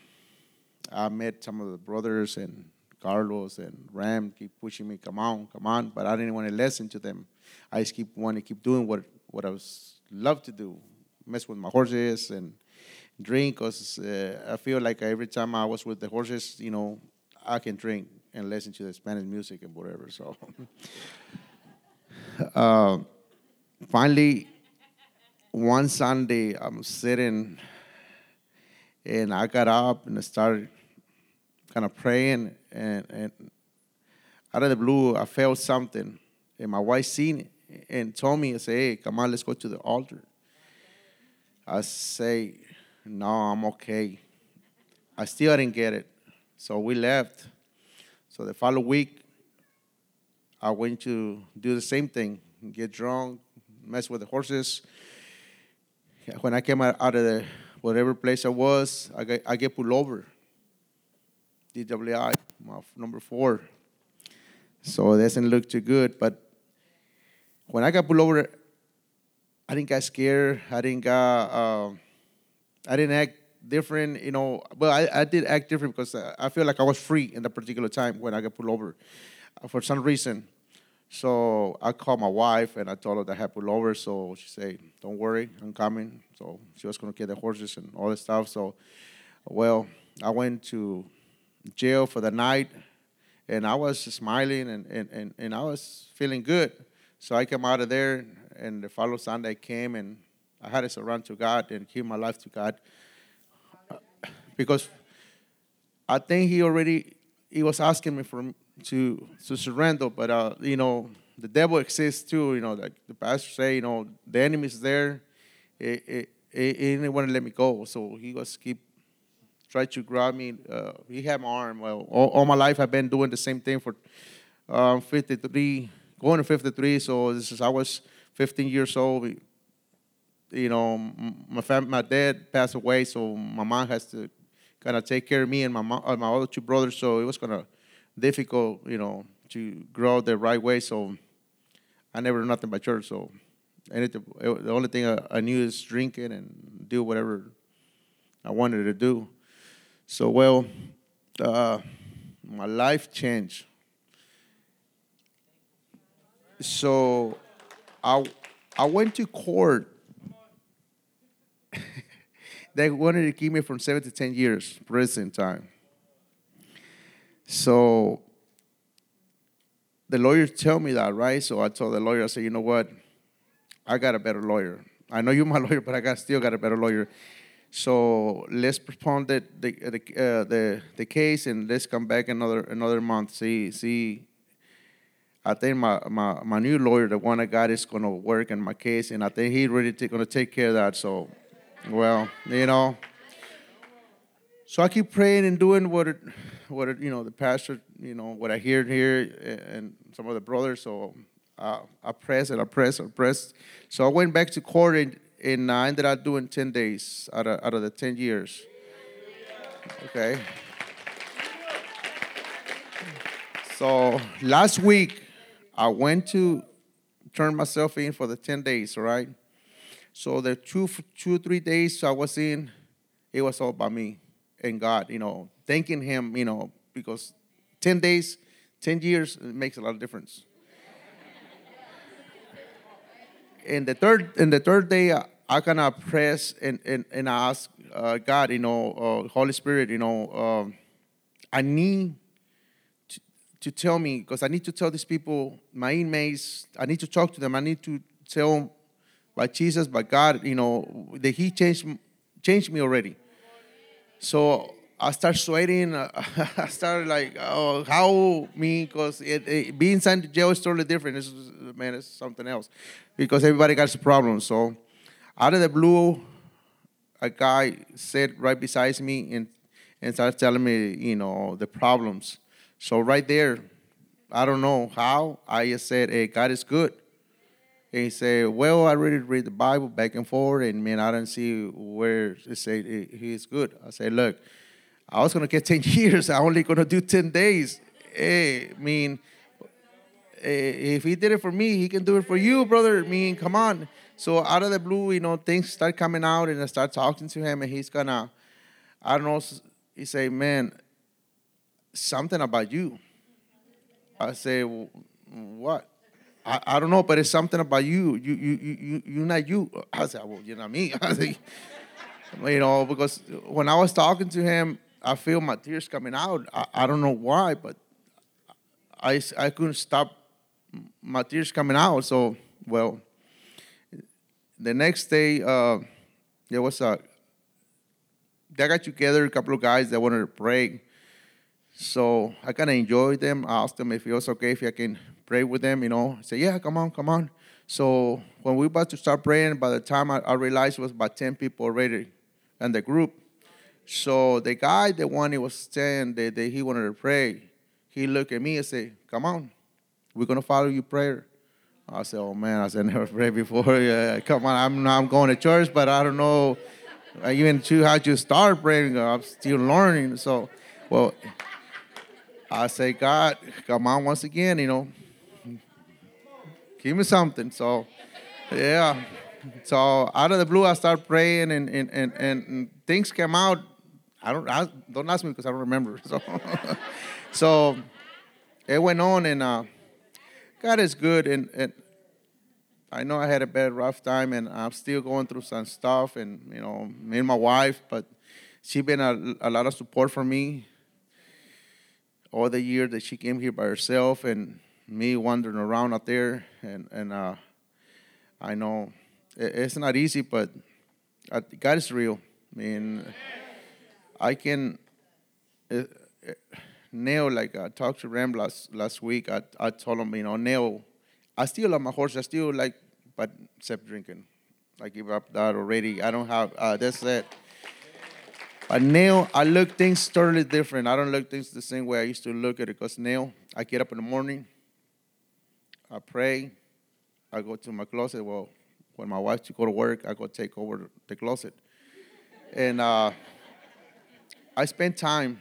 I met some of the brothers and Carlos and Ram keep pushing me, come on. But I didn't want to listen to them. I just want to keep doing what I was love to do, mess with my horses and drink. Because I feel like every time I was with the horses, I can drink and listen to the Spanish music and whatever. So finally, one Sunday, I'm sitting, and I got up and I started kind of praying, and out of the blue, I felt something, and my wife seen it and told me, I said, hey, come on, let's go to the altar. I say, no, I'm okay. I still didn't get it, so we left. So the following week, I went to do the same thing, get drunk, mess with the horses. When I came out of the whatever place I was, I get pulled over. DWI, number 4. So it doesn't look too good. But when I got pulled over, I didn't get scared. I didn't act different, Well, I did act different because I feel like I was free in that particular time when I got pulled over for some reason. So I called my wife, and I told her that I had pulled over. So she said, don't worry, I'm coming. So she was going to get the horses and all that stuff. So, I went to jail for the night, and I was smiling and I was feeling good. So I came out of there, and the following Sunday came, and I had to surrender to God and give my life to God, because I think he was asking me to surrender, but the devil exists too. Like the pastor say, the enemy is there. He didn't want to let me go, so he was tried to grab me. He had my arm. Well, all my life I've been doing the same thing for 53. So this is I was 15 years old. My dad passed away, so my mom has to kind of take care of me and my other two brothers. So it was kind of difficult, to grow the right way. So I never knew nothing by church. So the only thing I knew is drinking and do whatever I wanted to do. So, my life changed. So, I went to court. They wanted to give me from 7 to 10 years prison time. So, the lawyer told me that, right? So, I told the lawyer, I said, you know what? I got a better lawyer. I know you're my lawyer, but I still got a better lawyer. So let's postpone the case, and let's come back another month. See, I think my new lawyer, the one I got, is gonna work in my case, and I think he's really gonna take care of that. So, So I keep praying and doing the pastor, what I hear here, and some of the brothers. So I pressed. So I went back to court and I ended up doing 10 days out of the 10 years. Okay. So last week, I went to turned myself in for the 10 days, all right? So the two, 3 days I was in, it was all by me and God, you know, thanking him, you know, because 10 days, 10 years, it makes a lot of difference. And the third day, I kind of press and I ask God, you know, Holy Spirit, you know, I need to tell me, because I need to tell these people, my inmates, I need to talk to them. I need to tell them by Jesus, by God, you know, that he changed me already. So I start sweating. I started like, oh, how me? Because being inside the jail is totally different. It's, man, it's something else. Because everybody got some problems. So out of the blue, a guy sat right beside me and started telling me, you know, the problems. So right there, I don't know how, I just said, hey, God is good. And he said, well, I really read the Bible back and forth, and, man, I don't see where it said he is good. I said, look, I was going to get 10 years. I only going to do 10 days. Hey, I mean, if he did it for me, he can do it for you, brother. I mean, come on. So out of the blue, you know, things start coming out, and I start talking to him, and he's going to, I don't know, he say, man, something about you. I say, what? I don't know, but it's something about you. You're not you. I said, well, you're not me. I said, you know, because when I was talking to him, I feel my tears coming out. I don't know why, but I couldn't stop my tears coming out. So, well, the next day, there was they got together, a couple of guys that wanted to pray. So I kind of enjoyed them. I asked them if it was okay if I can pray with them, you know. I said, yeah, come on. So when we were about to start praying, by the time I realized it was about 10 people already in the group. So the guy, the one who was saying that he wanted to pray, he looked at me and said, come on, we're going to follow your prayer. I said, oh, man, I never prayed before. Yeah, come on, I'm going to church, but I don't know even how to start praying. I'm still learning. So, well, I say, God, come on once again, you know. Give me something. So, yeah. So out of the blue, I start praying, and things came out. Don't ask me because I don't remember. So, so it went on, and God is good. And I know I had a bad, rough time, and I'm still going through some stuff, and, you know, me and my wife, but she's been a lot of support for me. All the year that she came here by herself and me wandering around out there. And I know it's not easy, but God is real. I mean, I can nail, like I talked to Ram last week. I told him, you know, nail. I still love my horse. I still like, but except drinking. I give up that already. I don't have, that's it. But now I look things totally different. I don't look things the same way I used to look at it. Because now I get up in the morning, I pray, I go to my closet. Well, when my wife to go to work, I go take over the closet. And I spend time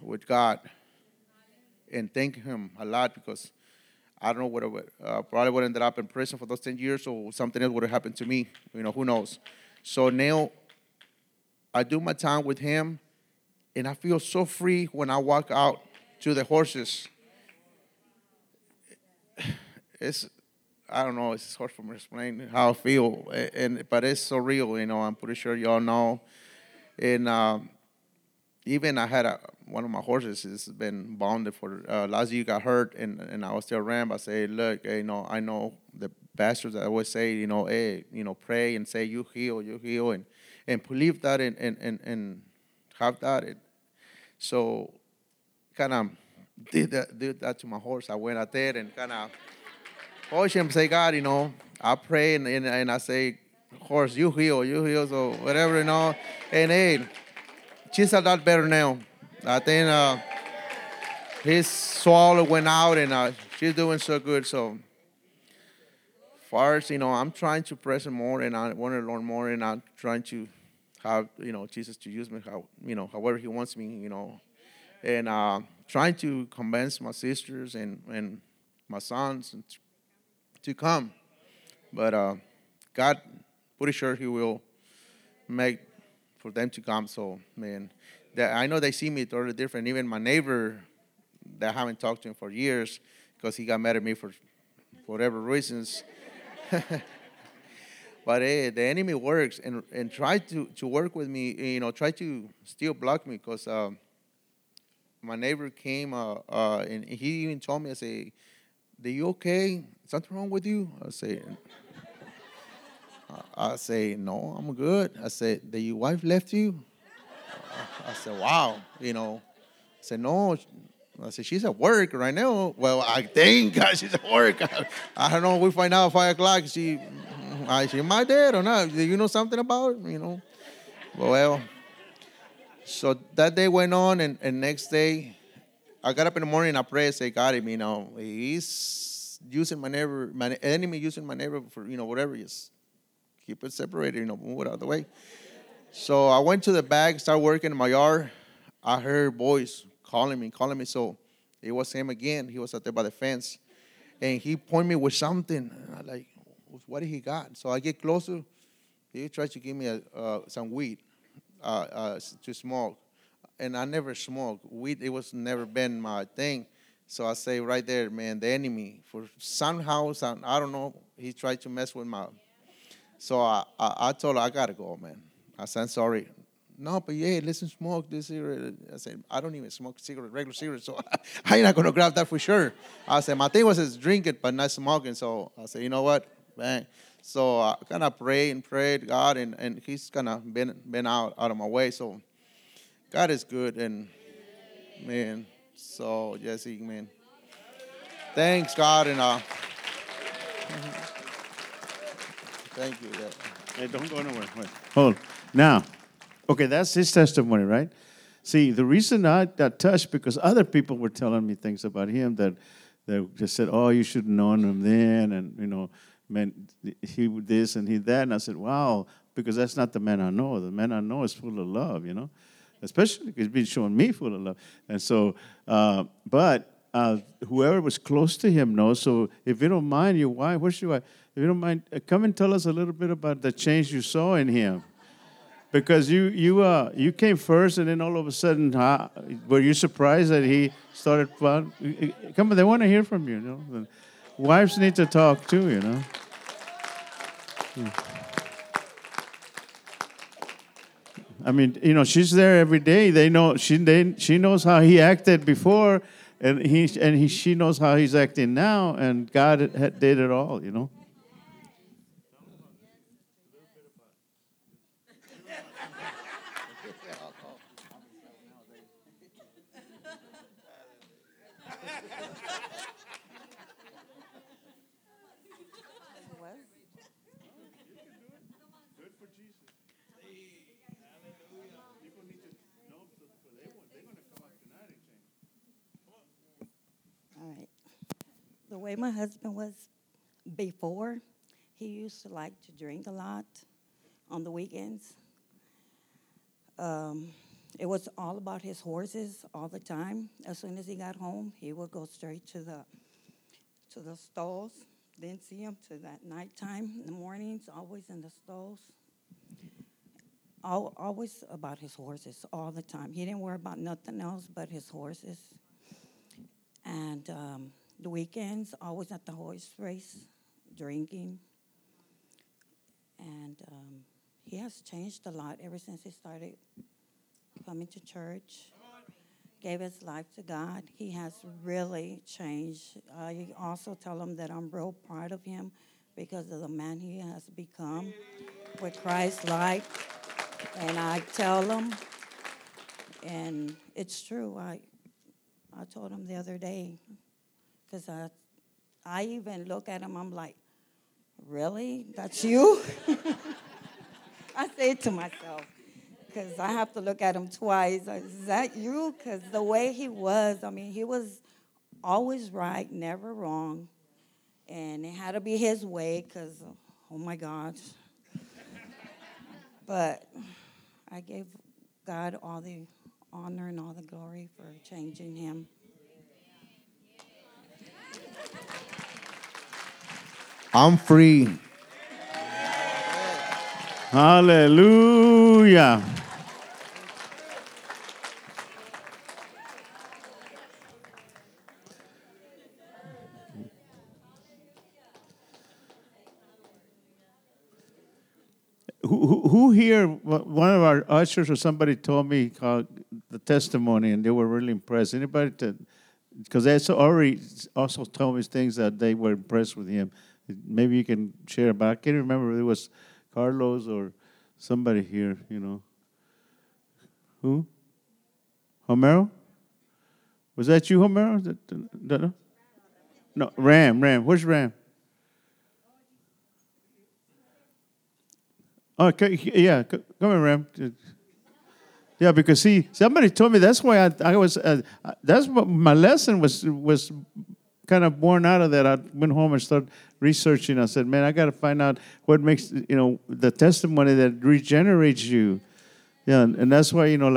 with God and thank him a lot, because I don't know what probably would have ended up in prison for those 10 years or something else would have happened to me. You know, who knows? So now I do my time with him, and I feel so free when I walk out to the horses. I don't know, it's hard for me to explain how I feel, but it's so real, you know, I'm pretty sure y'all know. And even I had one of my horses has been bounded for, last year got hurt, and I was still Ram. I say, look, you know, I know the pastors that always say, you know, hey, you know, pray and say, you heal, and believe that and have that. And so kind of did that to my horse. I went out there and kind of push him, say, God, you know, I pray and I say, horse, you heal, so whatever, you know. And hey, she's a lot better now. I think his swallow went out, and she's doing so good, so. First, you know, I'm trying to press him more, and I want to learn more, and I'm trying to have, you know, Jesus to use me, how, you know, however he wants me, you know. And trying to convince my sisters and my sons to come. But God, pretty sure He will make for them to come. So, man, I know they see me totally different. Even my neighbor that I haven't talked to him for years because he got mad at me for whatever reasons. But hey, the enemy works and try to work with me, you know, try to still block me because my neighbor came and he even told me, I say, "Are you okay? Something wrong with you?" I say, "No, I'm good." I said, "Did your wife left you?" I said, "Wow, you know." I said, "No." I said, "She's at work right now." "Well, I thank God she's at work." I don't know. We find out at 5 o'clock. She might dead or not. Do you know something about it? You know. Well, so that day went on, and next day, I got up in the morning and I prayed. Say, "God, you know, He's using my neighbor, my enemy, using my neighbor for, you know, whatever. Just keep it separated. You know, move it out of the way." So I went to the back, started working in my yard. I heard voice calling me. So it was him again. He was out there by the fence. And he pointed me with something. I like, what did he got? So I get closer. He tried to give me some weed to smoke. And I never smoked. Weed, it was never been my thing. So I say right there, man, the enemy, for somehow, I don't know, he tried to mess with my. So I told her, "I got to go, man. I said, sorry." "No, but yeah, listen, smoke this cigarette." I said, "I don't even smoke cigarette, regular cigarette, so I ain't not going to grab that for sure." I said, my thing was just drinking, but not smoking. So I said, you know what? Bang. So I kind of prayed God, and He's kind of been out of my way. So God is good, and man, so Jesse, man, thanks God, and thank you. Yeah. Hey, don't go nowhere. Wait. Hold now. Okay, that's his testimony, right? See, the reason I got touched because other people were telling me things about him that just said, "Oh, you should have known him then," and you know, man, he this and he that, and I said, "Wow," because that's not the man I know. The man I know is full of love, you know, especially he's been showing me full of love, and so, whoever was close to him knows. So, if you don't mind, your wife, where's your wife? If you don't mind, come and tell us a little bit about the change you saw in him. Because you came first, and then all of a sudden, were you surprised that he started? Come on, they want to hear from you. You know, the wives need to talk too. You know. I mean, you know, she's there every day. They know she knows how he acted before, and she knows how he's acting now. And God did it all. You know. The way my husband was before, he used to like to drink a lot on the weekends. It was all about his horses all the time. As soon as he got home, he would go straight to the stalls. Didn't see him till that nighttime. In the mornings, always in the stalls. Always about his horses all the time. He didn't worry about nothing else but his horses. And the weekends, always at the horse race, drinking. And he has changed a lot ever since he started coming to church, gave his life to God. He has really changed. I also tell him that I'm real proud of him because of the man he has become with Christ-like. And I tell him, and it's true. I told him the other day, because I even look at him, I'm like, "Really? That's you?" I say it to myself, because I have to look at him twice. Is that you? Because the way he was, I mean, he was always right, never wrong. And it had to be his way, because, oh my gosh. But I gave God all the honor and all the glory for changing him. I'm free. Hallelujah. Who here, one of our ushers or somebody told me the testimony, and they were really impressed. Anybody? Because they also told me things that they were impressed with him. Maybe you can share about. I can't remember if it was Carlos or somebody here, you know. Who? Homero? Was that you, Homero? No, Ram. Where's Ram? Okay, yeah, come on, Ram. Yeah, because somebody told me that's why I was. That's what my lesson was kind of born out of that. I went home and started researching. I said, man, I got to find out what makes the testimony that regenerates you. Yeah, and that's why I know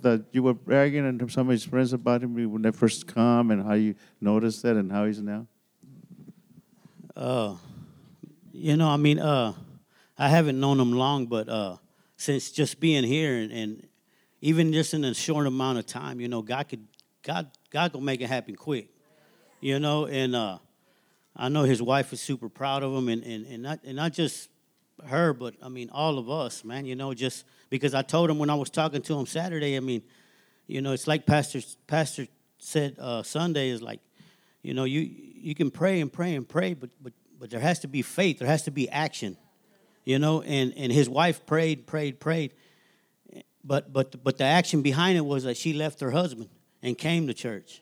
that you were bragging and some of his friends about him when they first come and how you noticed that and how he's now. I haven't known him long, but since just being here and even just in a short amount of time, God will make it happen quick, And I know his wife is super proud of him, and not just her, but all of us, man. Just because I told him when I was talking to him Saturday, it's like Pastor said Sunday is like, you can pray, but there has to be faith, there has to be action. And his wife prayed, but the action behind it was that she left her husband and came to church,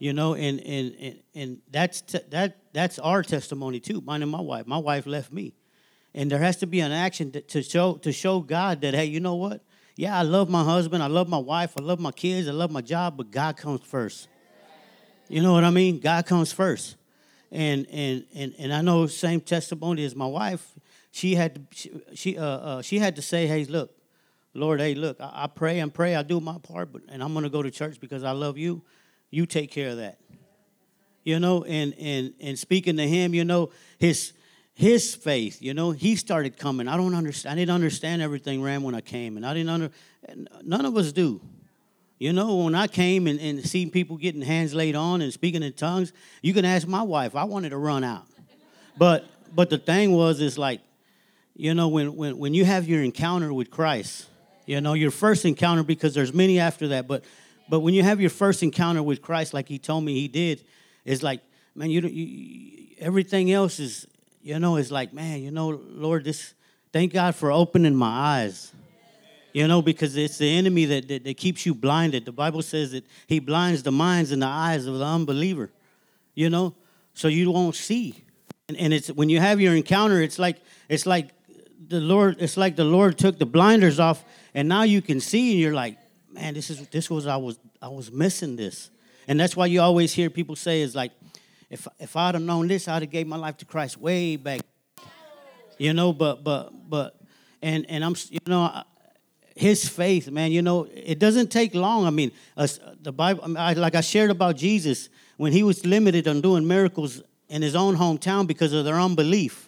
and that's our testimony too. Mine and my wife. My wife left me, and there has to be an action to show God that, hey, you know what? Yeah, I love my husband, I love my wife, I love my kids, I love my job, but God comes first. You know what I mean? God comes first, and I know same testimony as my wife. She had to say, hey, look, Lord, hey, look, I pray and pray. I do my part, and I'm going to go to church because I love you. You take care of that. And speaking to him, his faith, he started coming. I didn't understand everything, Ram, when I came. And I didn't none of us do. When I came and seeing people getting hands laid on and speaking in tongues, you can ask my wife. I wanted to run out. But the thing was, it's like, when you have your encounter with Christ, your first encounter, because there's many after that, but when you have your first encounter with Christ, like he told me he did, it's like, man, everything else is, it's like, man, Lord, thank God for opening my eyes, because it's the enemy that keeps you blinded. The Bible says that he blinds the minds and the eyes of the unbeliever, so you won't see. And it's when you have your encounter, it's like. It's like the Lord took the blinders off, and now you can see, and you're like, man, I was missing this, and that's why you always hear people say is like, if I'd have known this, I'd have gave my life to Christ way back, But and I'm his faith, man, it doesn't take long. The Bible, like I shared about Jesus when he was limited on doing miracles in his own hometown because of their unbelief.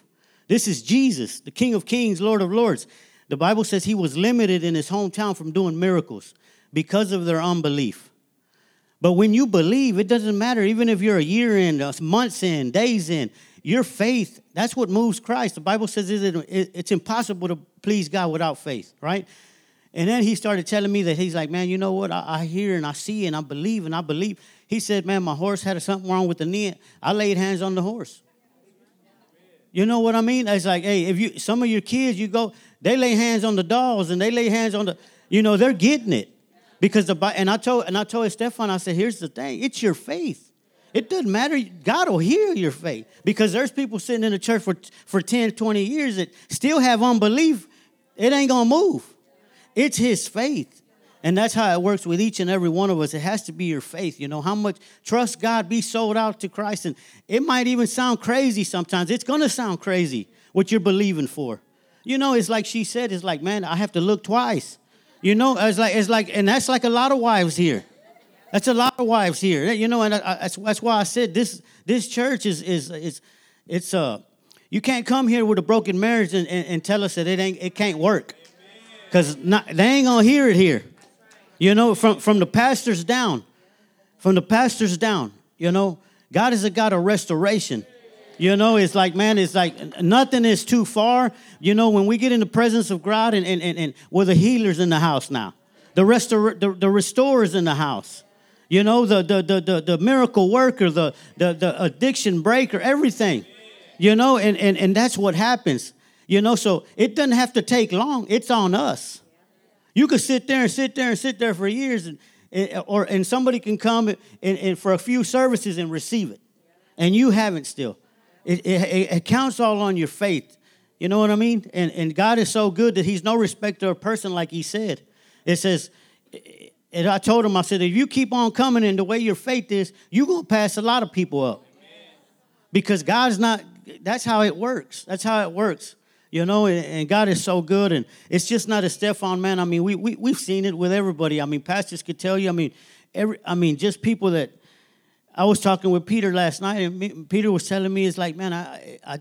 This is Jesus, the King of Kings, Lord of Lords. The Bible says he was limited in his hometown from doing miracles because of their unbelief. But when you believe, it doesn't matter, even if you're a year in, months in, days in, your faith, that's what moves Christ. The Bible says it's impossible to please God without faith, right? And then he started telling me that he's like, man, you know what? I hear and I see and I believe and I believe. He said, man, my horse had something wrong with the knee. I laid hands on the horse. You know what I mean? It's like, hey, if you some of your kids, you go, they lay hands on the dolls and they lay hands on the, they're getting it because I told Stefan, I said, here's the thing, it's your faith. It doesn't matter. God will hear your faith because there's people sitting in the church for 10, 20 years that still have unbelief. It ain't gonna move. It's his faith. And that's how it works with each and every one of us. It has to be your faith. How much trust God, be sold out to Christ. And it might even sound crazy sometimes. It's going to sound crazy what you're believing for. It's like she said, it's like, man, I have to look twice. It's like, and that's like a lot of wives here. That's a lot of wives here. You know, and that's why I said this church is you can't come here with a broken marriage and tell us that it can't work. Because they ain't going to hear it here. You know, from the pastors down. From the pastors down, you know. God is a God of restoration. You know, it's like, man, it's like nothing is too far. You know, when we get in the presence of God and we're the healers in the house now. The restorers in the house. You know, the miracle worker, the addiction breaker, everything. You know, and that's what happens. You know, so it doesn't have to take long. It's on us. You could sit there for years, and somebody can come and for a few services and receive it, and you haven't still. It counts all on your faith. You know what I mean? And God is so good that He's no respecter of person, like He said. It says, and I told him, I said, if you keep on coming in the way your faith is, you're going to pass a lot of people up. Amen. Because God's not, that's how it works. That's how it works. You know, and God is so good. And it's just not a Stefan, man. I mean, we've seen it with everybody. I mean, pastors could tell you. I mean, just people that, I was talking with Peter last night, and Peter was telling me, it's like, man,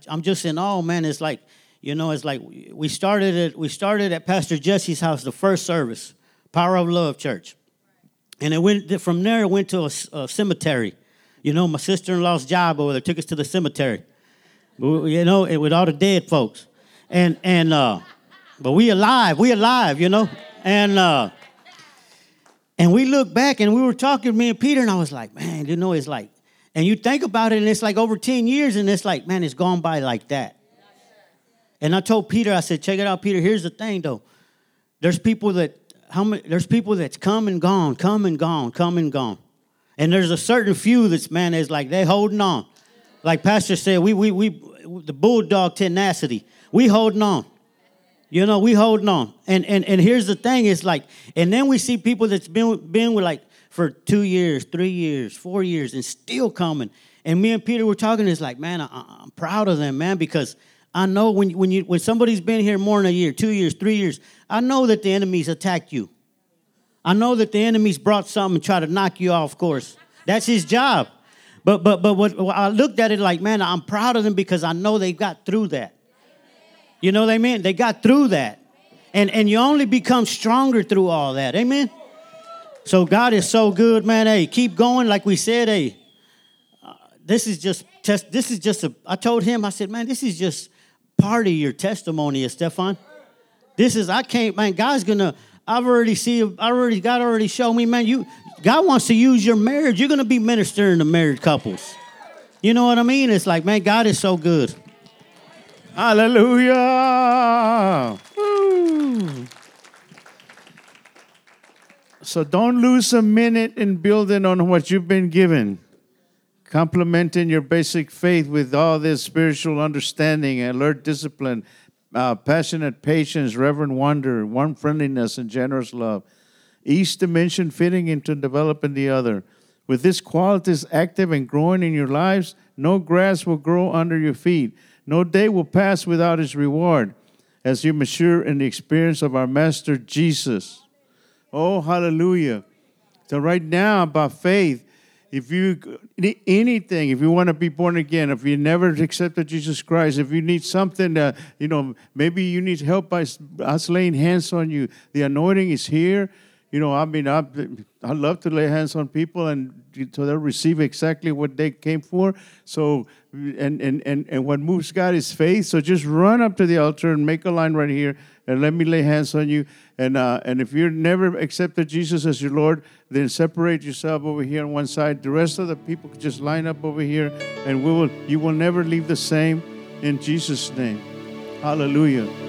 I'm just in awe, man. It's like, you know, it's like we started at Pastor Jesse's house, the first service, Power of Love Church. And it went from there, it went to a cemetery. You know, my sister-in-law's job over there took us to the cemetery. You know, with all the dead folks. And but we alive, you know. And we look back, and we were talking, me and Peter, and I was like, man, you know, it's like, and you think about it, and it's like over 10 years, and it's like, man, it's gone by like that. And I told Peter, I said, check it out, Peter, here's the thing, though. There's people that's come and gone. And there's a certain few that's, man, is like, they holding on. Like Pastor said, we the bulldog tenacity. We holding on. You know, we holding on. And here's the thing, it's like, and then we see people that's been with like for 2 years, 3 years, 4 years, and still coming. And me and Peter were talking, it's like, man, I'm proud of them, man, because I know when somebody's been here more than a year, 2 years, 3 years, I know that the enemy's attacked you. I know that the enemy's brought something and try to knock you off course. That's his job. But what I looked at it like, man, I'm proud of them because I know they got through that. You know what I mean? They got through that. And you only become stronger through all that. Amen? So God is so good, man. Hey, keep going. Like we said, hey, I told him, I said, man, this is just part of your testimony, Stefan. God already showed me, man, God wants to use your marriage. You're going to be ministering to married couples. You know what I mean? It's like, man, God is so good. Hallelujah. Woo. So don't lose a minute in building on what you've been given. Complementing your basic faith with all this spiritual understanding, alert discipline, passionate patience, reverent wonder, warm friendliness, and generous love. Each dimension fitting into developing the other. With these qualities active and growing in your lives, no grass will grow under your feet. No day will pass without its reward as you mature in the experience of our Master Jesus. Oh, hallelujah. So right now, by faith, if you need anything, if you want to be born again, if you never accepted Jesus Christ, if you need something, maybe you need help by us laying hands on you. The anointing is here. You know, I mean, I love to lay hands on people, and so they'll receive exactly what they came for. So, and what moves God is faith. So just run up to the altar and make a line right here, and let me lay hands on you. And if you've never accepted Jesus as your Lord, then separate yourself over here on one side. The rest of the people could just line up over here, and you will never leave the same in Jesus' name. Hallelujah.